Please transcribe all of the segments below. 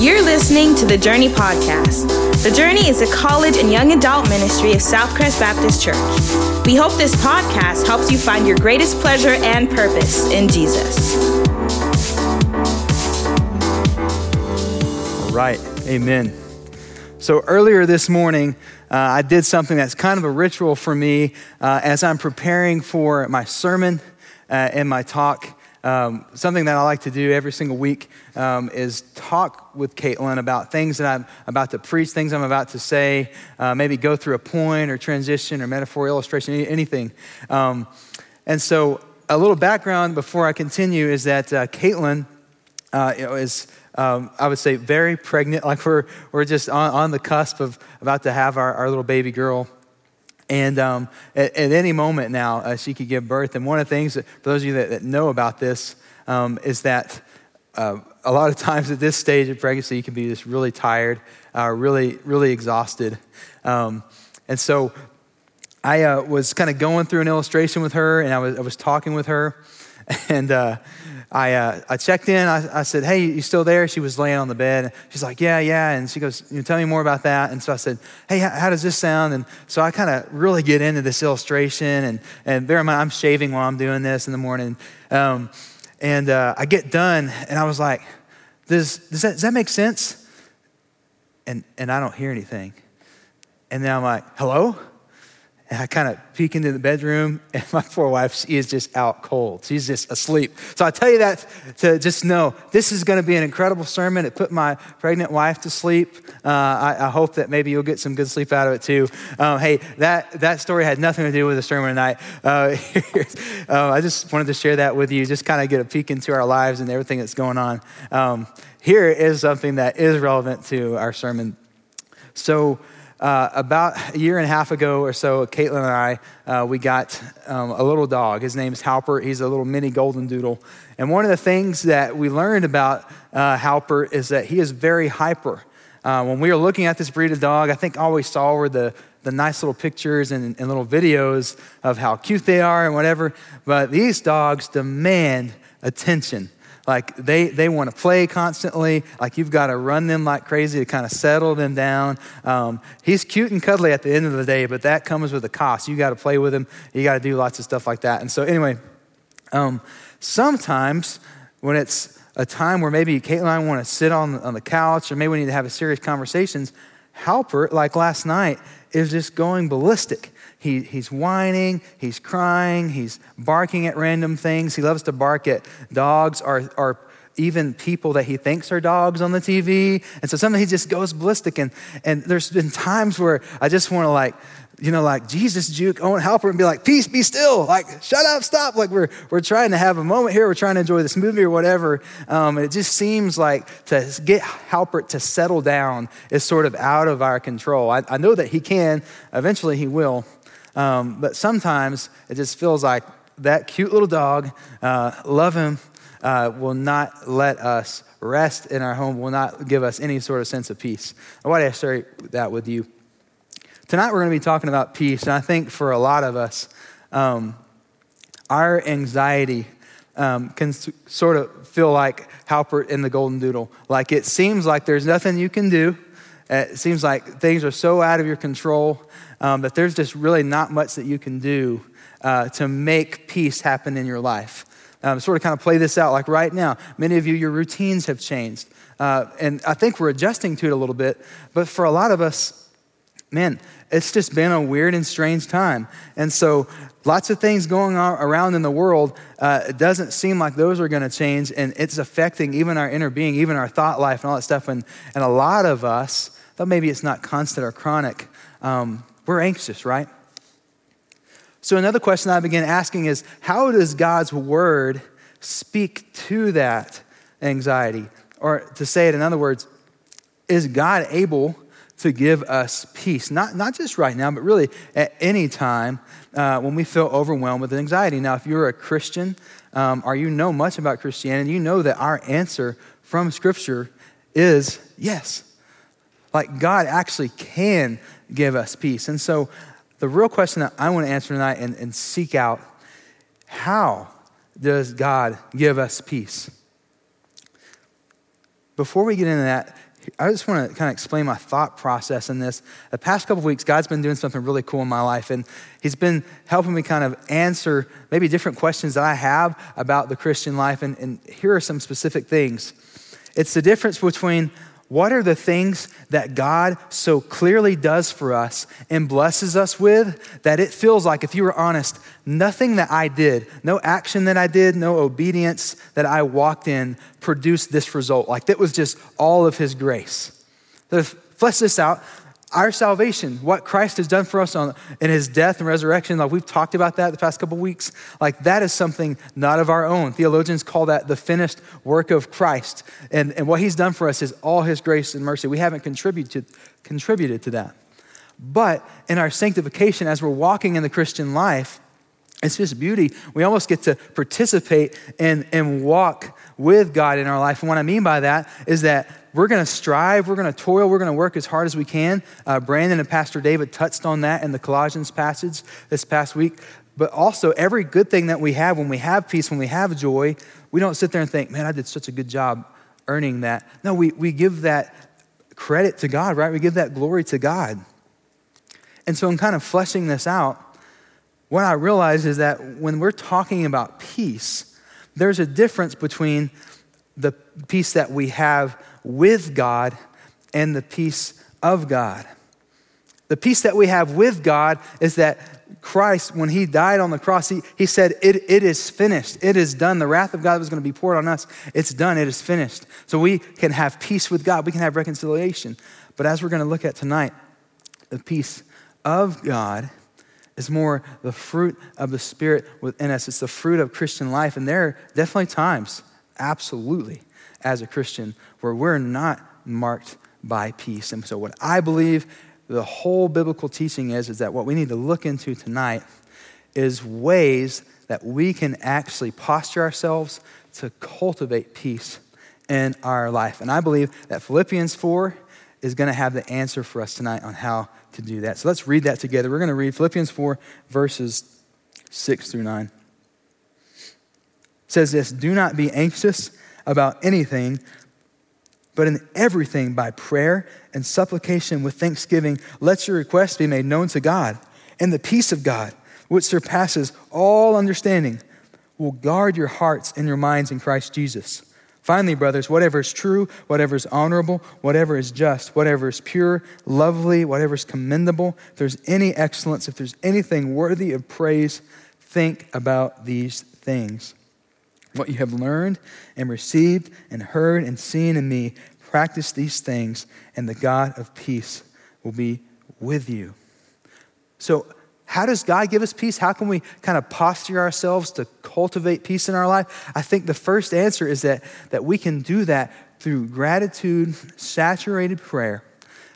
You're listening to The Journey podcast. The Journey is a college and young adult ministry of South Crest Baptist Church. We hope this podcast helps you find your greatest pleasure and purpose in Jesus. All right. Amen. So earlier this morning, I did something that's kind of a ritual for me as I'm preparing for my sermon and my talk. Something that I like to do every single week is talk with Caitlin about things that I'm about to preach, things I'm about to say, maybe go through a point or transition or metaphor, illustration, anything. And so a little background before I continue is that Caitlin is... I would say very pregnant, like we're just on the cusp of about to have our little baby girl. And at any moment now, she could give birth. And one of the things, that, for those of you that know about this, is that a lot of times at this stage of pregnancy, you can be just really tired, really exhausted. And so I was kind of going through an illustration with her, and I was talking with her. And I checked in. I said, "Hey, you still there?" She was laying on the bed. She's like, "Yeah." And she goes, "Tell me more about that." And so I said, "Hey, how does this sound?" And so I kind of really get into this illustration. And bear in mind, I'm shaving while I'm doing this in the morning. I get done, and I was like, "Does that make sense?" And I don't hear anything. And then I'm like, "Hello?" And I kind of peek into the bedroom, and my poor wife, she is just out cold. She's just asleep. So I tell you that to just know this is going to be an incredible sermon. It put my pregnant wife to sleep. I hope that maybe you'll get some good sleep out of it too. Hey, that story had nothing to do with the sermon tonight. I just wanted to share that with you, just kind of get a peek into our lives and everything that's going on. Here is something that is relevant to our sermon. So about a year and a half ago or so, Caitlin and I, we got a little dog. His name's Halpert. He's a little mini golden doodle. And one of the things that we learned about Halpert is that he is very hyper. When we were looking at this breed of dog, I think all we saw were the nice little pictures and little videos of how cute they are and whatever. But these dogs demand attention. Like they want to play constantly. Like you've got to run them like crazy to kind of settle them down. He's cute and cuddly at the end of the day, but that comes with a cost. You got to play with him. You got to do lots of stuff like that. And so anyway, sometimes when it's a time where maybe Caitlin and I want to sit on the couch, or maybe we need to have a serious conversations, Halpert, like last night, is just going ballistic. He's whining, he's crying, he's barking at random things. He loves to bark at dogs or even people that he thinks are dogs on the TV. And so sometimes he just goes ballistic. And there's been times where I just want to Jesus juke Owen Halpert and be like, "Peace, be still, like shut up, stop." Like we're trying to have a moment here. We're trying to enjoy this movie or whatever. And it just seems like to get Halpert to settle down is sort of out of our control. I know that he can, eventually he will. But sometimes it just feels like that cute little dog, love him, will not let us rest in our home, will not give us any sort of sense of peace. Why did I share that with you? Tonight we're going to be talking about peace, and I think for a lot of us, our anxiety can sort of feel like Halpert and the golden doodle. Like it seems like there's nothing you can do. It seems like things are so out of your control that there's just really not much that you can do to make peace happen in your life. Sort of kind of play this out like right now. Many of you, your routines have changed, and I think we're adjusting to it a little bit, but for a lot of us, man, it's just been a weird and strange time. And so lots of things going on around in the world. It doesn't seem like those are going to change. And it's affecting even our inner being, even our thought life and all that stuff. And a lot of us, though maybe it's not constant or chronic, we're anxious, right? So another question I began asking is, how does God's word speak to that anxiety? Or to say it in other words, is God able to give us peace, not just right now, but really at any time when we feel overwhelmed with anxiety. Now, if you're a Christian or you know much about Christianity, you know that our answer from Scripture is yes. Like God actually can give us peace. And so the real question that I want to answer tonight and seek out, how does God give us peace? before we get into that, I just want to kind of explain my thought process in this. The past couple of weeks, God's been doing something really cool in my life, and he's been helping me kind of answer maybe different questions that I have about the Christian life, and here are some specific things. It's the difference between what are the things that God so clearly does for us and blesses us with that it feels like, if you were honest, nothing that I did, no action that I did, no obedience that I walked in produced this result. Like, that was just all of his grace. So flesh this out. Our salvation, what Christ has done for us in his death and resurrection, like we've talked about that the past couple weeks, like that is something not of our own. Theologians call that the finished work of Christ. And what he's done for us is all his grace and mercy. We haven't contributed to that. But in our sanctification, as we're walking in the Christian life, it's just beauty. We almost get to participate and walk with God in our life. And what I mean by that is that we're going to strive, we're going to toil, we're going to work as hard as we can. Brandon and Pastor David touched on that in the Colossians passage this past week. But also, every good thing that we have, when we have peace, when we have joy, we don't sit there and think, man, I did such a good job earning that. No, we give that credit to God, right? We give that glory to God. And so I'm kind of fleshing this out. What I realize is that when we're talking about peace, there's a difference between the peace that we have with God and the peace of God. The peace that we have with God is that Christ, when he died on the cross, he said, it is finished. It is done. The wrath of God was going to be poured on us. It's done. It is finished. So we can have peace with God. We can have reconciliation. But as we're going to look at tonight, the peace of God is more the fruit of the Spirit within us. It's the fruit of Christian life. And there are definitely times, absolutely, as a Christian, where we're not marked by peace. And so what I believe the whole biblical teaching is that what we need to look into tonight is ways that we can actually posture ourselves to cultivate peace in our life. And I believe that Philippians 4 is going to have the answer for us tonight on how to do that. So let's read that together. We're going to read Philippians 4, verses 6 through 9. It says this: do not be anxious about anything, but in everything by prayer and supplication with thanksgiving, let your requests be made known to God. And the peace of God, which surpasses all understanding, will guard your hearts and your minds in Christ Jesus. Finally, brothers, whatever is true, whatever is honorable, whatever is just, whatever is pure, lovely, whatever is commendable, if there's any excellence, if there's anything worthy of praise, think about these things. What you have learned and received and heard and seen in me, practice these things, and the God of peace will be with you. So how does God give us peace? How can we kind of posture ourselves to cultivate peace in our life? I think the first answer is that we can do that through gratitude, saturated prayer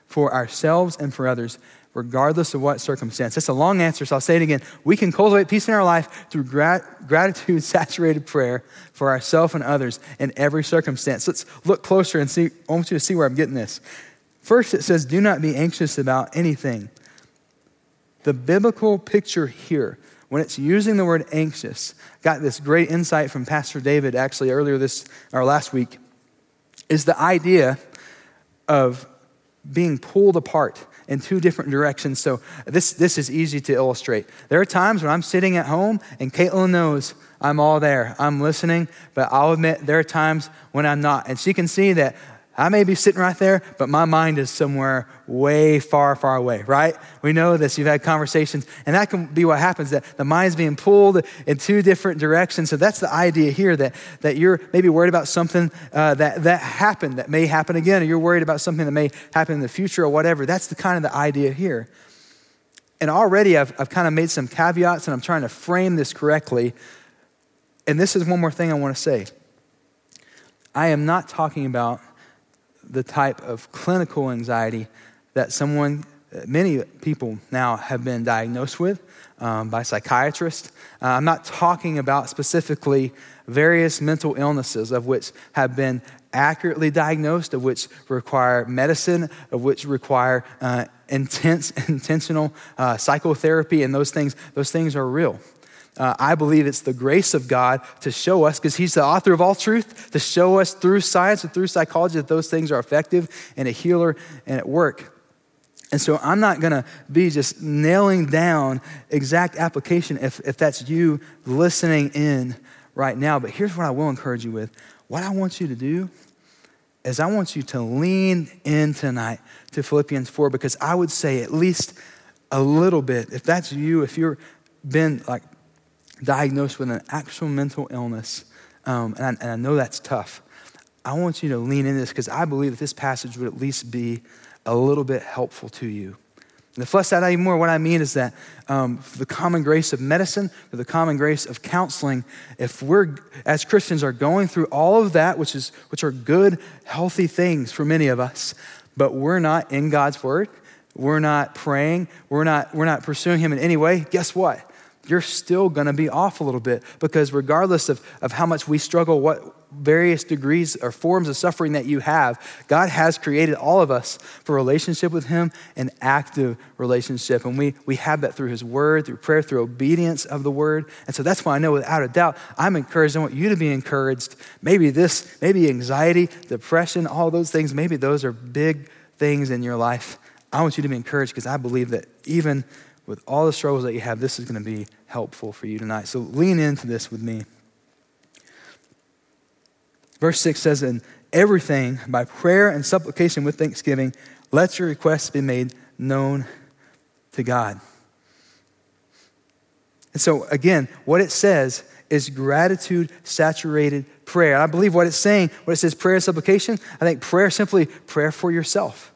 for ourselves and for others, regardless of what circumstance. That's a long answer, so I'll say it again. We can cultivate peace in our life through gratitude, saturated prayer for ourselves and others in every circumstance. Let's look closer and see. I want you to see where I'm getting this. First, it says, do not be anxious about anything. The biblical picture here, when it's using the word anxious, got this great insight from Pastor David actually earlier this, or last week, is the idea of being pulled apart in two different directions. So this is easy to illustrate. There are times when I'm sitting at home and Caitlin knows I'm all there. I'm listening, but I'll admit there are times when I'm not. And she can see that I may be sitting right there, but my mind is somewhere way far, far away, right? We know this. You've had conversations, and that can be what happens, that the mind's being pulled in two different directions. So that's the idea here, that you're maybe worried about something that happened, that may happen again, or you're worried about something that may happen in the future or whatever. That's the kind of the idea here. And already I've kind of made some caveats, and I'm trying to frame this correctly. And this is one more thing I want to say. I am not talking about the type of clinical anxiety that many people now have been diagnosed with by psychiatrists. I'm not talking about specifically various mental illnesses of which have been accurately diagnosed, of which require medicine, of which require intentional psychotherapy, and those things are real. I believe it's the grace of God to show us, because he's the author of all truth, to show us through science and through psychology that those things are effective and a healer and at work. And so I'm not gonna be just nailing down exact application if that's you listening in right now. But here's what I will encourage you with. What I want you to do is I want you to lean in tonight to Philippians 4, because I would say at least a little bit, if that's you, if you've been like diagnosed with an actual mental illness, and I know that's tough, I want you to lean into this, because I believe that this passage would at least be a little bit helpful to you. And to flesh that out even more, what I mean is that for the common grace of medicine, for the common grace of counseling, if we're, as Christians, are going through all of that, which are good, healthy things for many of us, but we're not in God's word, we're not praying, we're not pursuing him in any way, guess what? You're still gonna be off a little bit, because regardless of how much we struggle, what various degrees or forms of suffering that you have, God has created all of us for relationship with him, an active relationship. And we have that through his word, through prayer, through obedience of the word. And so that's why I know without a doubt, I'm encouraged. I want you to be encouraged. Maybe this, maybe anxiety, depression, all those things, maybe those are big things in your life. I want you to be encouraged, because I believe that even with all the struggles that you have, this is gonna be helpful for you tonight. So lean into this with me. Verse 6 says, in everything, by prayer and supplication with thanksgiving, let your requests be made known to God. And so again, what it says is gratitude-saturated prayer. And I believe what it's saying, when it says prayer and supplication, I think prayer, simply prayer for yourself.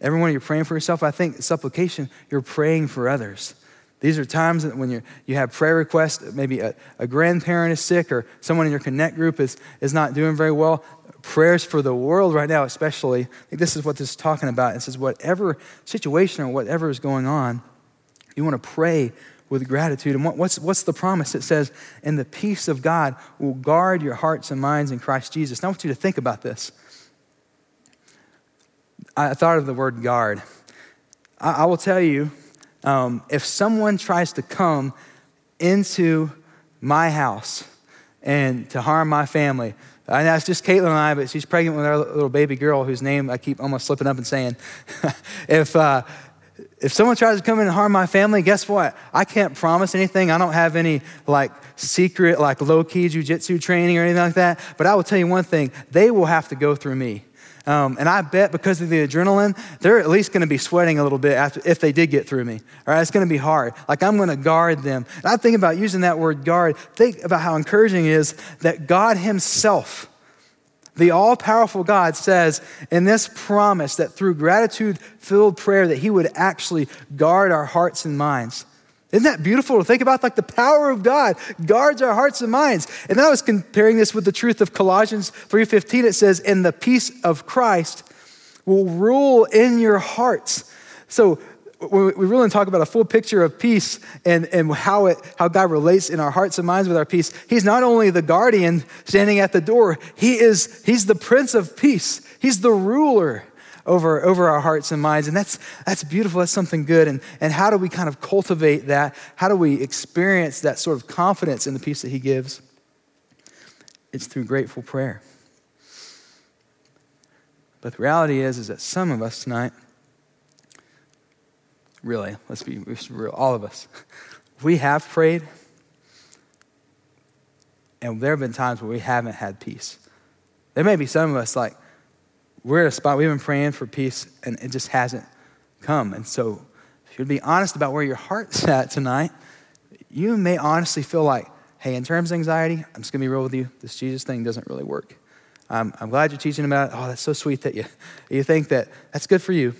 Everyone, you're praying for yourself. I think supplication, you're praying for others. These are times when you have prayer requests, maybe a grandparent is sick, or someone in your connect group is not doing very well. Prayers for the world right now, especially. I think this is what this is talking about. It says whatever situation or whatever is going on, you want to pray with gratitude. And what's the promise? It says, and the peace of God will guard your hearts and minds in Christ Jesus. Now I want you to think about this. I thought of the word guard. I will tell you, if someone tries to come into my house and to harm my family, I know it's just Caitlin and I, but she's pregnant with our little baby girl whose name I keep almost slipping up and saying. If someone tries to come in and harm my family, guess what? I can't promise anything. I don't have any secret, low-key jiu-jitsu training or anything like that. But I will tell you one thing, they will have to go through me. And I bet because of the adrenaline, they're at least gonna be sweating a little bit after, if they did get through me. All right, it's gonna be hard. I'm gonna guard them. And I think about using that word guard, think about how encouraging it is that God himself, the all-powerful God, says in this promise that through gratitude-filled prayer that he would actually guard our hearts and minds. Isn't that beautiful to think about? The power of God guards our hearts and minds. And I was comparing this with the truth of Colossians 3:15. It says, and the peace of Christ will rule in your hearts. So we really talk about a full picture of peace and how God relates in our hearts and minds with our peace. He's not only the guardian standing at the door, he's the Prince of Peace. He's the ruler over our hearts and minds. And that's beautiful, that's something good. And how do we kind of cultivate that? How do we experience that sort of confidence in the peace that he gives? It's through grateful prayer. But the reality is that some of us tonight, really, let's be real, all of us, we have prayed, and there have been times where we haven't had peace. There may be some of us we're at a spot, we've been praying for peace and it just hasn't come. And so if you'd be honest about where your heart's at tonight, you may honestly feel like, hey, in terms of anxiety, I'm just gonna be real with you, this Jesus thing doesn't really work. I'm glad you're teaching about it. Oh, that's so sweet that you think that's good for you.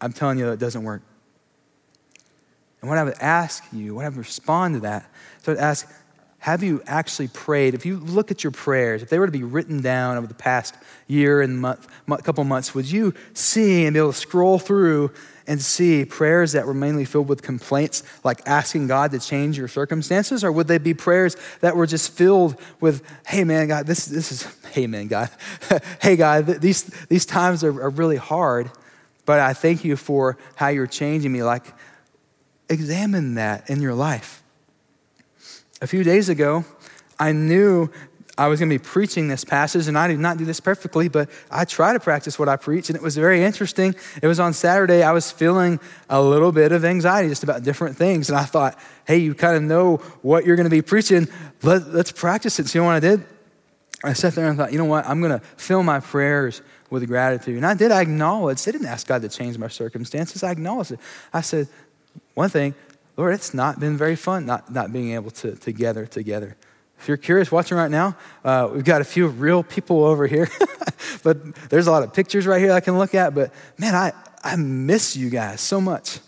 I'm telling you, it doesn't work. And what I would ask you, what I would respond to that, so I would ask, have you actually prayed? If you look at your prayers, if they were to be written down over the past year and couple months, would you see and be able to scroll through and see prayers that were mainly filled with complaints, like asking God to change your circumstances? Or would they be prayers that were just filled with, hey man, God, hey God, these times are really hard, but I thank you for how you're changing me. Examine that in your life. A few days ago, I knew I was going to be preaching this passage, and I did not do this perfectly, but I try to practice what I preach, and it was very interesting. It was on Saturday. I was feeling a little bit of anxiety just about different things, and I thought, hey, you kind of know what you're going to be preaching. Let's practice it. So you know what I did? I sat there and thought, you know what? I'm going to fill my prayers with gratitude. And I did. I acknowledged. I didn't ask God to change my circumstances. I acknowledged it. I said, one thing, Lord, it's not been very fun not being able to gather together. If you're curious watching right now, we've got a few real people over here, but there's a lot of pictures right here I can look at, but man, I miss you guys so much.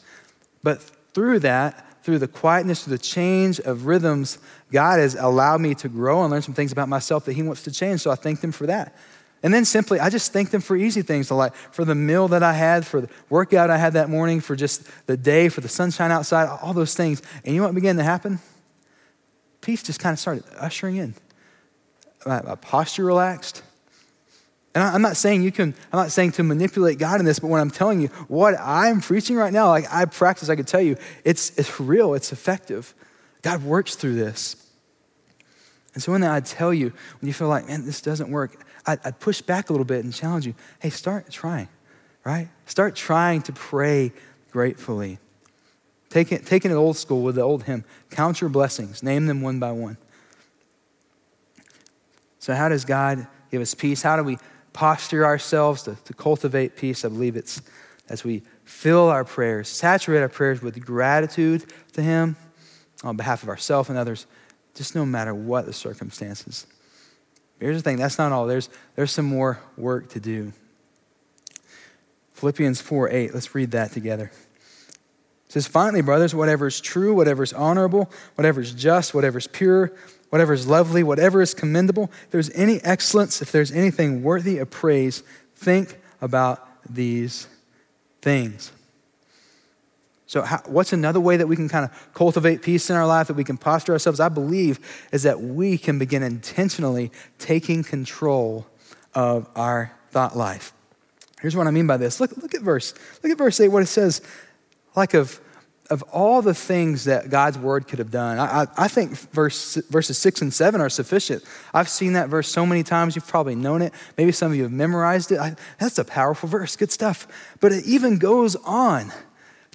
But through that, through the quietness, through the change of rhythms, God has allowed me to grow and learn some things about myself that he wants to change, so I thanked him for that. And then simply, I just thanked him for easy things, like for the meal that I had, for the workout I had that morning, for just the day, for the sunshine outside, all those things. And you know what began to happen? Peace just kind of started ushering in. My posture relaxed. And I'm not saying to manipulate God in this, but when I'm telling you what I'm preaching right now, like I practice, I could tell you, it's real, it's effective. God works through this. And so when I tell you, when you feel like, man, this doesn't work, I'd push back a little bit and challenge you. Hey, start trying, right? Start trying to pray gratefully. Taking it old school with the old hymn, count your blessings, name them one by one. So how does God give us peace? How do we posture ourselves to cultivate peace? I believe it's as we fill our prayers, saturate our prayers with gratitude to him on behalf of ourselves and others, just no matter what the circumstances. Here's the thing, that's not all. There's some more work to do. Philippians 4:8, let's read that together. It says, finally, brothers, whatever is true, whatever is honorable, whatever is just, whatever is pure, whatever is lovely, whatever is commendable, if there's any excellence, if there's anything worthy of praise, think about these things. So what's another way that we can kind of cultivate peace in our life, that we can posture ourselves? I believe is that we can begin intentionally taking control of our thought life. Here's what I mean by this. Look at verse 8, what it says. Like of all the things that God's word could have done, I think verses 6 and 7 are sufficient. I've seen that verse so many times, you've probably known it. Maybe some of you have memorized it. That's a powerful verse, good stuff. But it even goes on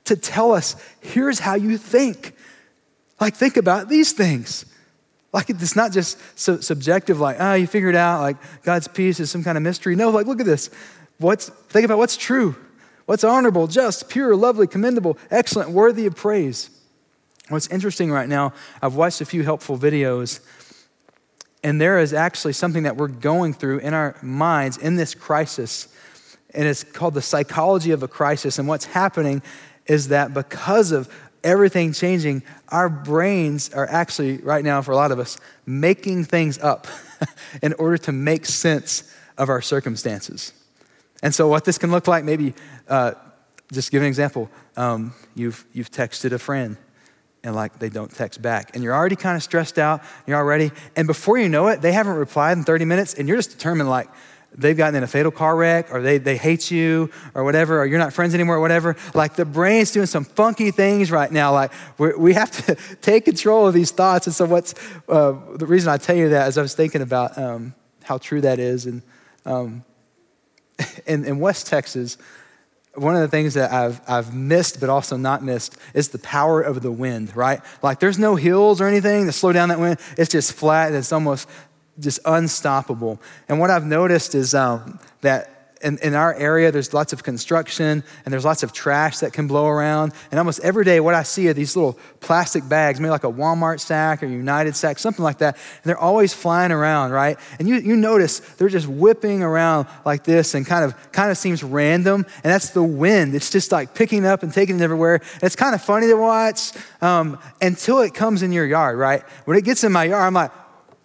to tell us, here's how you think. Like, think about these things. Like, it's not just subjective, like, you figured out, like, God's peace is some kind of mystery. No, like, look at this. Think about what's true. What's honorable, just, pure, lovely, commendable, excellent, worthy of praise. What's interesting right now, I've watched a few helpful videos, and there is actually something that we're going through in our minds in this crisis, and it's called the psychology of a crisis. And what's happening is that because of everything changing, our brains are actually, right now for a lot of us, making things up in order to make sense of our circumstances. And so what this can look like, maybe, just give an example. You've texted a friend and like they don't text back and you're already kind of stressed out. And before you know it, they haven't replied in 30 minutes and you're just determined like they've gotten in a fatal car wreck or they hate you or whatever, or you're not friends anymore or whatever. Like the brain's doing some funky things right now. Like we have to take control of these thoughts. And so the reason I tell you that is I was thinking about how true that is and in West Texas, one of the things that I've missed but also not missed is the power of the wind, right? Like there's no hills or anything to slow down that wind. It's just flat and it's almost just unstoppable. And what I've noticed is that in our area, there's lots of construction and there's lots of trash that can blow around. And almost every day what I see are these little plastic bags, maybe like a Walmart sack or United sack, something like that. And they're always flying around, right? And you notice they're just whipping around like this and kind of seems random. And that's the wind. It's just like picking up and taking it everywhere. And it's kind of funny to watch until it comes in your yard, right? When it gets in my yard, I'm like,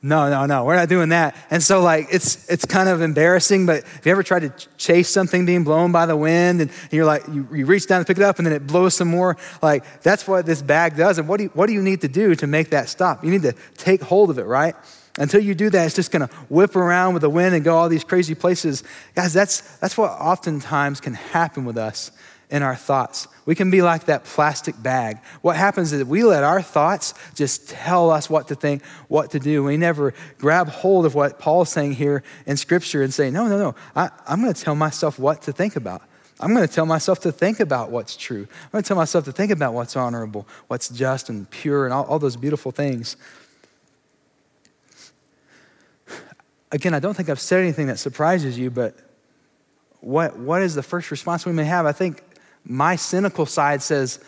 no, we're not doing that. And so like, it's kind of embarrassing, but if you ever tried to chase something being blown by the wind and you're like, you reach down to pick it up and then it blows some more, like that's what this bag does. And what do you need to do to make that stop? You need to take hold of it, right? Until you do that, it's just gonna whip around with the wind and go all these crazy places. Guys, that's what oftentimes can happen with us in our thoughts. We can be like that plastic bag. What happens is we let our thoughts just tell us what to think, what to do. We never grab hold of what Paul's saying here in scripture and say, no. I'm gonna tell myself what to think about. I'm gonna tell myself to think about what's true. I'm gonna tell myself to think about what's honorable, what's just and pure and all those beautiful things. Again, I don't think I've said anything that surprises you, but what is the first response we may have? I think my cynical side says,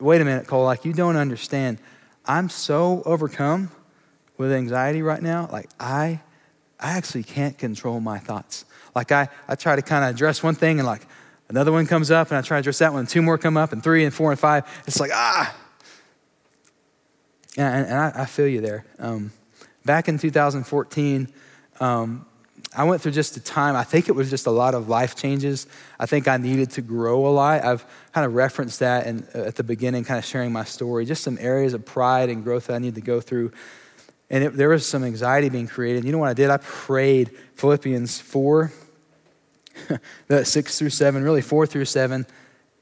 wait a minute, Cole, like you don't understand. I'm so overcome with anxiety right now. Like I actually can't control my thoughts. Like I try to kind of address one thing and like another one comes up and I try to address that one. Two more come up and three and four and five. It's like, And I feel you there. Back in 2014, I went through just a time, I think it was just a lot of life changes. I think I needed to grow a lot. I've kind of referenced that at the beginning, kind of sharing my story, just some areas of pride and growth that I needed to go through. And there was some anxiety being created. You know what I did? I prayed Philippians 4, 6 through 7, really 4 through 7,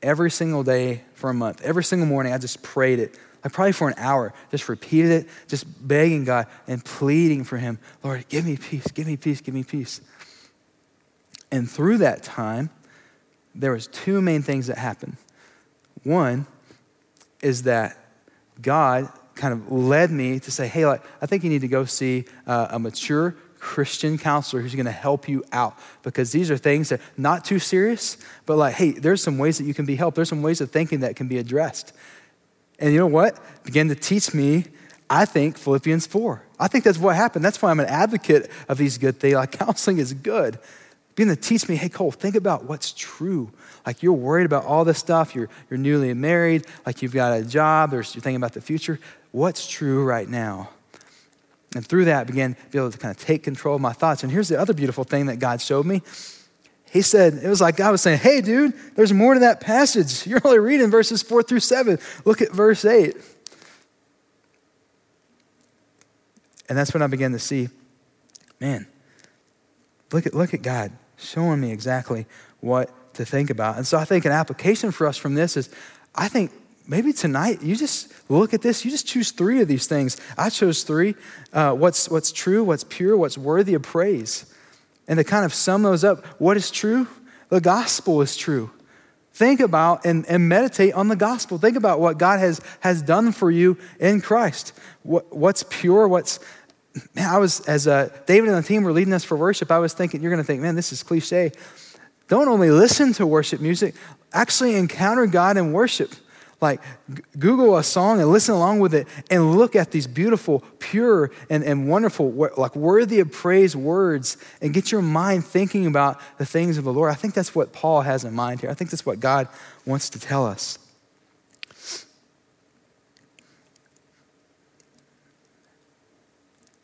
every single day for a month. Every single morning, I just prayed it. I probably for an hour just repeated it, just begging God and pleading for him. Lord, give me peace, give me peace, give me peace. And through that time, there was two main things that happened. One is that God kind of led me to say, hey, like, I think you need to go see a mature Christian counselor who's gonna help you out, because these are things that not too serious, but like, hey, there's some ways that you can be helped. There's some ways of thinking that can be addressed. And you know what? Began to teach me, I think, Philippians 4. I think that's what happened. That's why I'm an advocate of these good things. Like counseling is good. Began to teach me, hey, Cole, think about what's true. Like you're worried about all this stuff. You're newly married. Like you've got a job. You're thinking about the future. What's true right now? And through that, I began to be able to kind of take control of my thoughts. And here's the other beautiful thing that God showed me. He said, it was like God was saying, hey, dude, there's more to that passage. You're only reading verses 4 through 7. Look at verse 8. And that's when I began to see, man, look at God showing me exactly what to think about. And so I think an application for us from this is, I think maybe tonight you just look at this, you just choose 3 of these things. I chose 3, what's true, what's pure, what's worthy of praise. And to kind of sum those up, what is true? The gospel is true. Think about and meditate on the gospel. Think about what God has done for you in Christ. What's pure, David and the team were leading us for worship, I was thinking, you're gonna think, man, this is cliche. Don't only listen to worship music, actually encounter God in worship. Like Google a song and listen along with it and look at these beautiful, pure and wonderful, like worthy of praise words, and get your mind thinking about the things of the Lord. I think that's what Paul has in mind here. I think that's what God wants to tell us.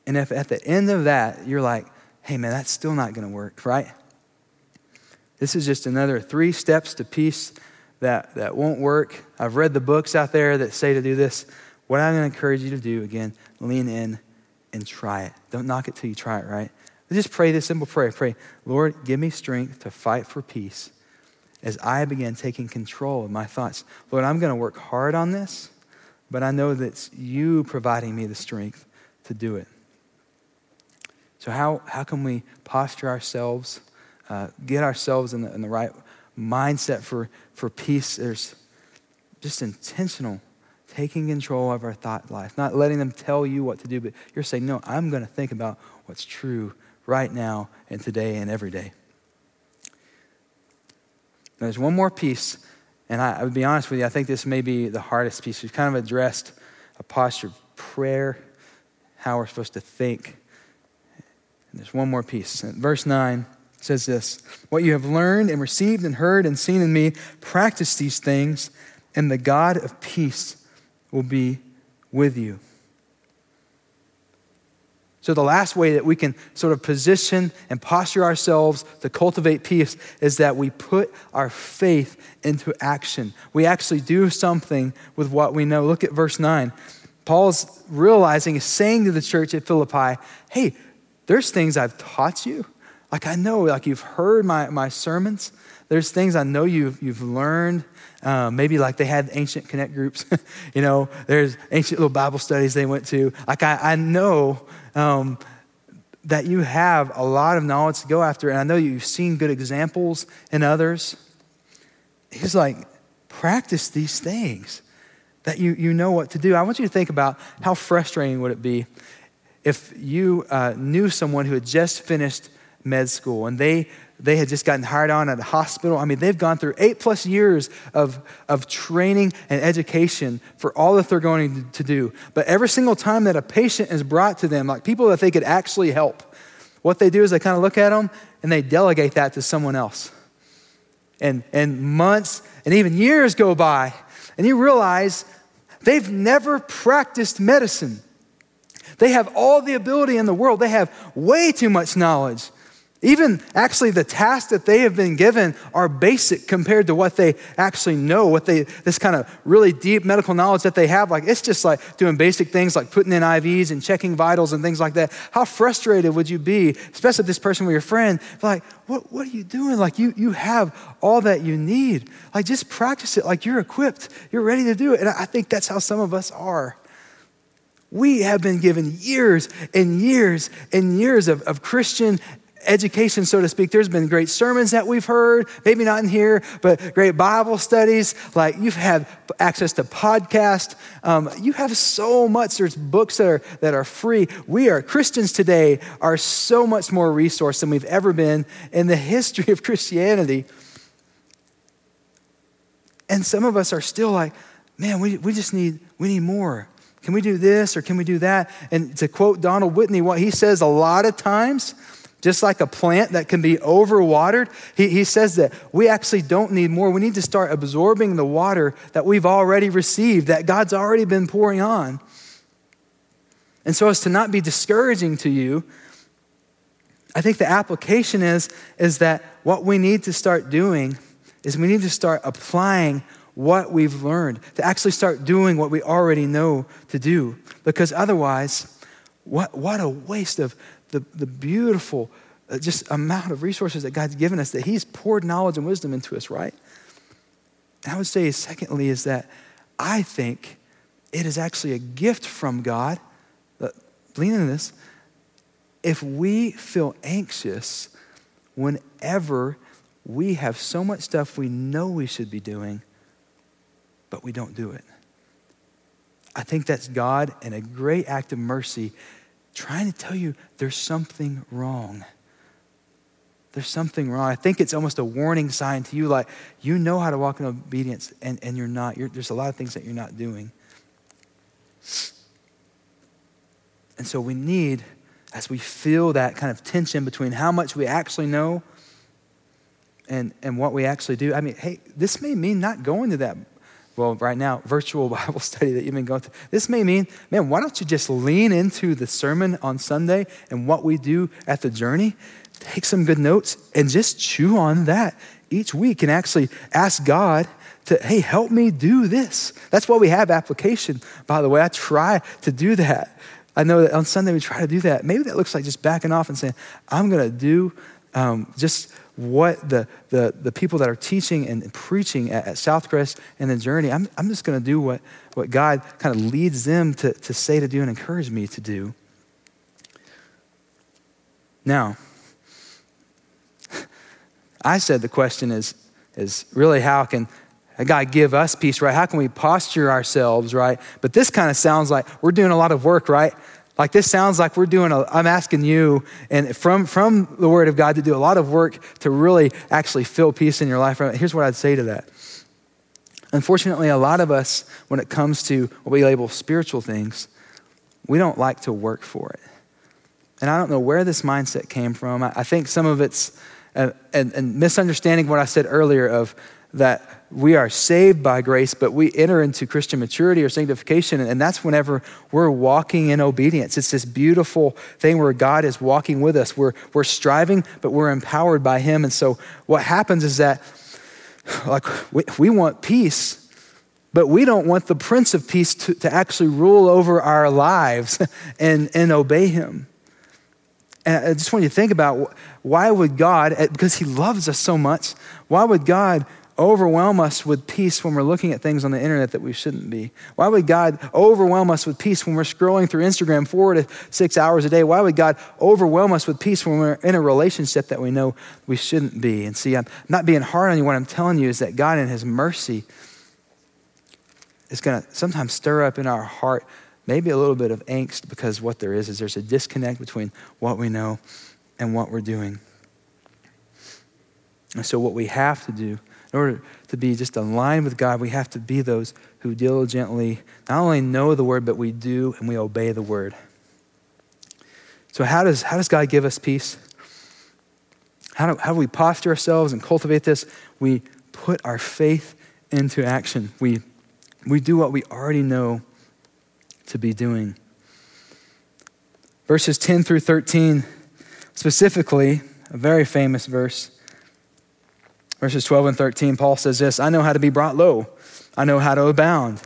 And if at the end of that, you're like, hey man, that's still not gonna work, right? This is just another 3 steps to peace that won't work. I've read the books out there that say to do this. What I'm gonna encourage you to do, again, lean in and try it. Don't knock it till you try it, right? Just pray this simple prayer. Pray, Lord, give me strength to fight for peace as I begin taking control of my thoughts. Lord, I'm gonna work hard on this, but I know that's you providing me the strength to do it. So how can we posture ourselves, get ourselves in the right mindset for peace? There's just intentional taking control of our thought life, not letting them tell you what to do, but you're saying, no, I'm gonna think about what's true right now and today and every day. Now, there's one more piece, and I would be honest with you, I think this may be the hardest piece. We've kind of addressed a posture of prayer, how we're supposed to think. And there's one more piece. In verse 9, it says this, what you have learned and received and heard and seen in me, practice these things, and the God of peace will be with you. So the last way that we can sort of position and posture ourselves to cultivate peace is that we put our faith into action. We actually do something with what we know. Look at verse 9. Paul's realizing, is saying to the church at Philippi, hey, there's things I've taught you. Like I know, like you've heard my sermons. There's things I know you've learned. Maybe like they had ancient connect groups, you know, there's ancient little Bible studies they went to. Like I know that you have a lot of knowledge to go after. And I know you've seen good examples in others. He's like, practice these things that you know what to do. I want you to think about how frustrating would it be if you knew someone who had just finished med school and they had just gotten hired on at a hospital. I mean, they've gone through 8+ years of training and education for all that they're going to do. But every single time that a patient is brought to them, like people that they could actually help, what they do is they kind of look at them and they delegate that to someone else. And months and even years go by and you realize they've never practiced medicine. They have all the ability in the world. They have way too much knowledge. Even actually the tasks that they have been given are basic compared to what they actually know, this kind of really deep medical knowledge that they have. Like it's just like doing basic things like putting in IVs and checking vitals and things like that. How frustrated would you be, especially if this person were your friend, like, what are you doing? Like you have all that you need. Like just practice it. Like you're equipped, you're ready to do it. And I think that's how some of us are. We have been given years and years and years of Christian education, so to speak. There's been great sermons that we've heard, maybe not in here, but great Bible studies. Like you've had access to podcasts. You have so much. There's books that are free. Christians today are so much more resourced than we've ever been in the history of Christianity. And some of us are still like, man, we need more. Can we do this or can we do that? And to quote Donald Whitney, what he says a lot of times, just like a plant that can be overwatered, he says that we actually don't need more. We need to start absorbing the water that we've already received, that God's already been pouring on. And so as to not be discouraging to you, I think the application is that what we need to start doing is we need to start applying what we've learned, to actually start doing what we already know to do. Because otherwise, what a waste of the beautiful just amount of resources that God's given us, that he's poured knowledge and wisdom into us, right? And I would say, secondly, is that I think it is actually a gift from God. Lean into this. If we feel anxious whenever we have so much stuff we know we should be doing, but we don't do it, I think that's God in a great act of mercy trying to tell you there's something wrong. There's something wrong. I think it's almost a warning sign to you, like you know how to walk in obedience and you're not. There's a lot of things that you're not doing. And so we need, as we feel that kind of tension between how much we actually know and what we actually do. I mean, hey, this may mean not going to that, well, right now, virtual Bible study that you've been going through. This may mean, man, why don't you just lean into the sermon on Sunday and what we do at The Journey? Take some good notes and just chew on that each week and actually ask God to, hey, help me do this. That's why we have application, by the way. I try to do that. I know that on Sunday we try to do that. Maybe that looks like just backing off and saying, I'm going to do just what the people that are teaching and preaching at South Crest and The Journey, I'm just gonna do what God kind of leads them to say to do and encourage me to do. Now, I said the question is really how can God give us peace, right? How can we posture ourselves, right? But this kind of sounds like we're doing a lot of work, right? Like this sounds like we're doing, I'm asking you and from the Word of God to do a lot of work to really actually feel peace in your life. Here's what I'd say to that. Unfortunately, a lot of us, when it comes to what we label spiritual things, we don't like to work for it. And I don't know where this mindset came from. I think some of it's and misunderstanding what I said earlier of that we are saved by grace, but we enter into Christian maturity or sanctification, and that's whenever we're walking in obedience. It's this beautiful thing where God is walking with us. We're striving, but we're empowered by him. And so what happens is that like we want peace, but we don't want the Prince of Peace to actually rule over our lives and obey him. And I just want you to think about, why would God, because he loves us so much, why would God overwhelm us with peace when we're looking at things on the internet that we shouldn't be? Why would God overwhelm us with peace when we're scrolling through Instagram 4 to 6 hours a day? Why would God overwhelm us with peace when we're in a relationship that we know we shouldn't be? And see, I'm not being hard on you. What I'm telling you is that God in his mercy is gonna sometimes stir up in our heart maybe a little bit of angst, because what there is there's a disconnect between what we know and what we're doing. And so what we have to do, in order to be just aligned with God, we have to be those who diligently not only know the word, but we do and we obey the word. So how does God give us peace? How do we posture ourselves and cultivate this? We put our faith into action. We do what we already know to be doing. Verses 10 through 13, specifically, a very famous verse. Verses 12 and 13, Paul says this: I know how to be brought low. I know how to abound.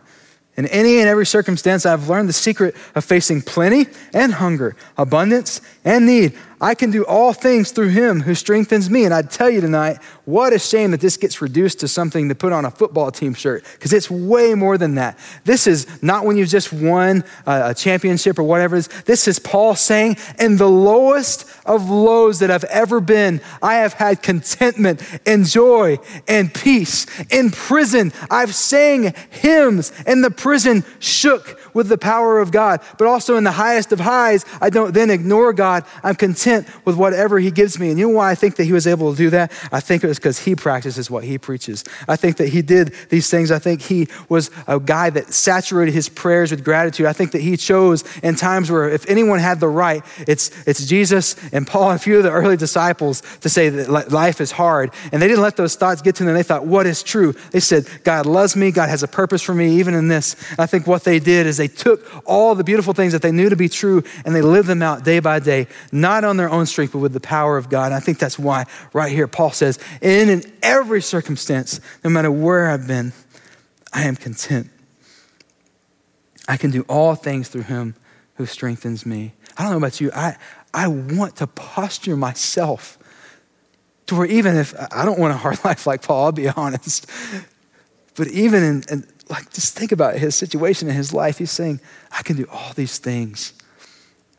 In any and every circumstance, I've learned the secret of facing plenty and hunger, abundance and need. I can do all things through him who strengthens me. And I tell you tonight, what a shame that this gets reduced to something to put on a football team shirt, because it's way more than that. This is not when you've just won a championship or whatever it is. This is Paul saying, in the lowest of lows that I've ever been, I have had contentment and joy and peace. In prison, I've sang hymns, and the prison shook with the power of God. But also in the highest of highs, I don't then ignore God. I'm content with whatever he gives me. And you know why I think that he was able to do that? I think it was because he practices what he preaches. I think that he did these things. I think he was a guy that saturated his prayers with gratitude. I think that he chose in times where if anyone had the right, it's Jesus and Paul and a few of the early disciples to say that life is hard. And they didn't let those thoughts get to them. They thought, what is true? They said, God loves me. God has a purpose for me, even in this. And I think what they did is they took all the beautiful things that they knew to be true and they lived them out day by day, not on their own strength, but with the power of God. And I think that's why right here, Paul says, in every circumstance, no matter where I've been, I am content. I can do all things through him who strengthens me. I don't know about you. I want to posture myself to where, even if I don't want a hard life like Paul, I'll be honest, but even in like, just think about his situation in his life. He's saying, I can do all these things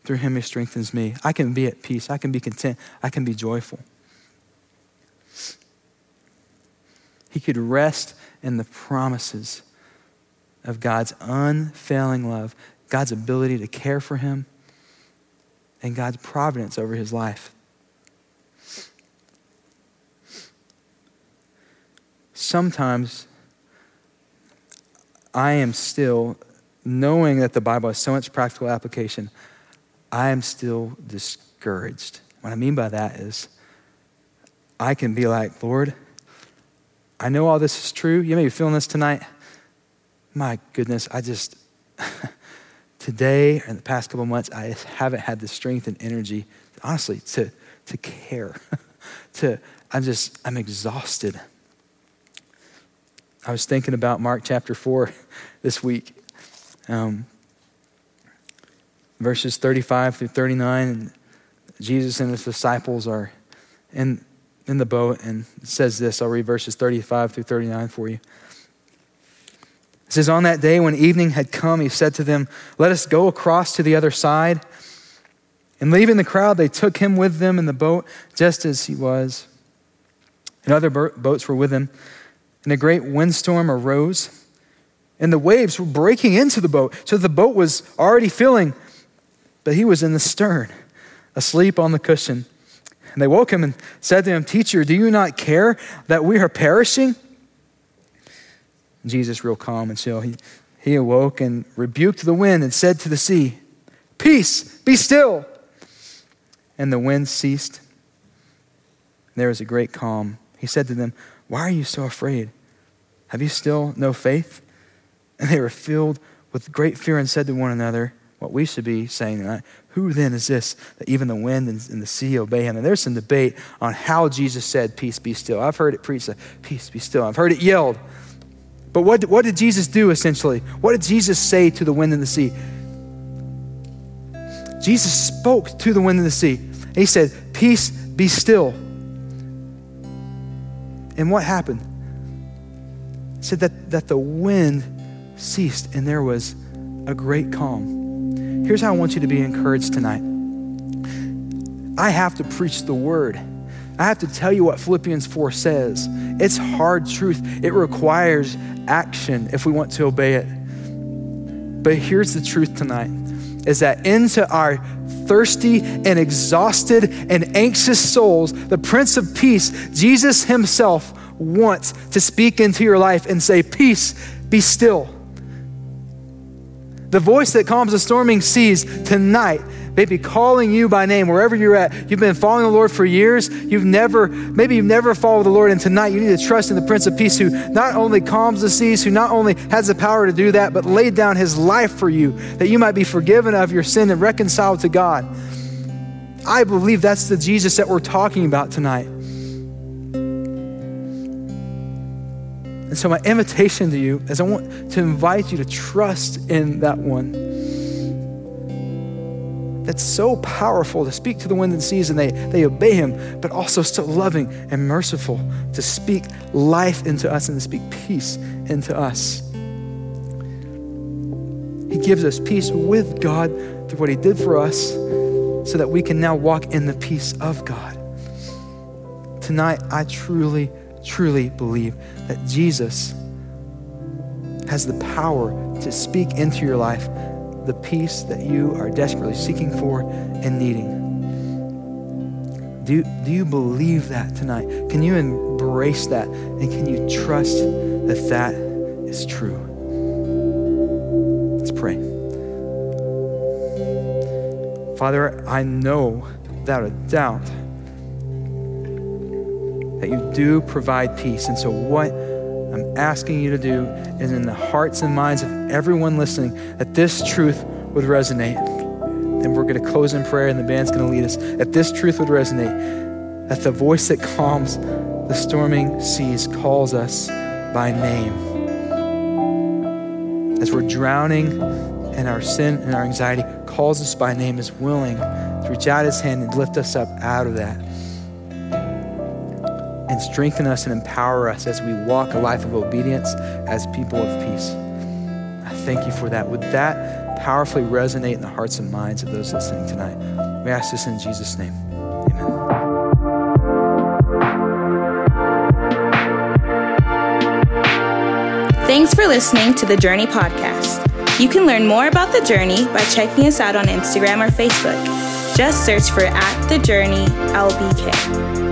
through him who strengthens me. I can be at peace. I can be content. I can be joyful. He could rest in the promises of God's unfailing love, God's ability to care for him, and God's providence over his life. Sometimes I am still, knowing that the Bible has so much practical application, I am still discouraged. What I mean by that is I can be like, Lord, I know all this is true. You may be feeling this tonight. My goodness, I just, today or in the past couple months, I haven't had the strength and energy, honestly, to care. I'm exhausted. I was thinking about Mark chapter 4 this week, verses 35 through 39. And Jesus and his disciples are in the boat, and it says this. I'll read verses 35 through 39 for you. It says, on that day when evening had come, he said to them, let us go across to the other side. And leaving the crowd, they took him with them in the boat, just as he was. And other boats were with him. And a great windstorm arose, and the waves were breaking into the boat, so the boat was already filling, but he was in the stern, asleep on the cushion. And they woke him and said to him, Teacher, do you not care that we are perishing? And Jesus, real calm and chill, he awoke and rebuked the wind and said to the sea, Peace, be still. And the wind ceased. There was a great calm. He said to them, Why are you so afraid? Have you still no faith? And they were filled with great fear and said to one another, what we should be saying tonight, who then is this that even the wind and the sea obey him? And there's some debate on how Jesus said, peace, be still. I've heard it preached, peace, be still. I've heard it yelled. But what did Jesus do essentially? What did Jesus say to the wind and the sea? Jesus spoke to the wind and the sea. And he said, peace, be still. And what happened? It said that the wind ceased and there was a great calm. Here's how I want you to be encouraged tonight. I have to preach the word. I have to tell you what Philippians 4 says. It's hard truth. It requires action if we want to obey it. But here's the truth tonight, is that into our thirsty and exhausted and anxious souls, the Prince of Peace, Jesus himself, wants to speak into your life and say, peace, be still. The voice that calms the storming seas tonight may be calling you by name, wherever you're at. You've been following the Lord for years. Maybe you've never followed the Lord, and tonight you need to trust in the Prince of Peace, who not only calms the seas, who not only has the power to do that, but laid down his life for you, that you might be forgiven of your sin and reconciled to God. I believe that's the Jesus that we're talking about tonight. And so my invitation to you is I want to invite you to trust in that one. That's so powerful to speak to the wind and seas, and they obey him, but also still loving and merciful to speak life into us and to speak peace into us. He gives us peace with God through what he did for us so that we can now walk in the peace of God. Tonight, I truly believe that Jesus has the power to speak into your life the peace that you are desperately seeking for and needing. Do you believe that tonight? Can you embrace that? And can you trust that that is true? Let's pray. Father, I know without a doubt that you do provide peace. And so what I'm asking you to do is, in the hearts and minds of everyone listening, that this truth would resonate. And we're gonna close in prayer and the band's gonna lead us. That this truth would resonate, that the voice that calms the storming seas calls us by name. As we're drowning in our sin and our anxiety, calls us by name, is willing to reach out his hand and lift us up out of that, and strengthen us and empower us as we walk a life of obedience as people of peace. I thank you for that. Would that powerfully resonate in the hearts and minds of those listening tonight? We ask this in Jesus' name. Amen. Thanks for listening to The Journey podcast. You can learn more about The Journey by checking us out on Instagram or Facebook. Just search for @TheJourneyLBK.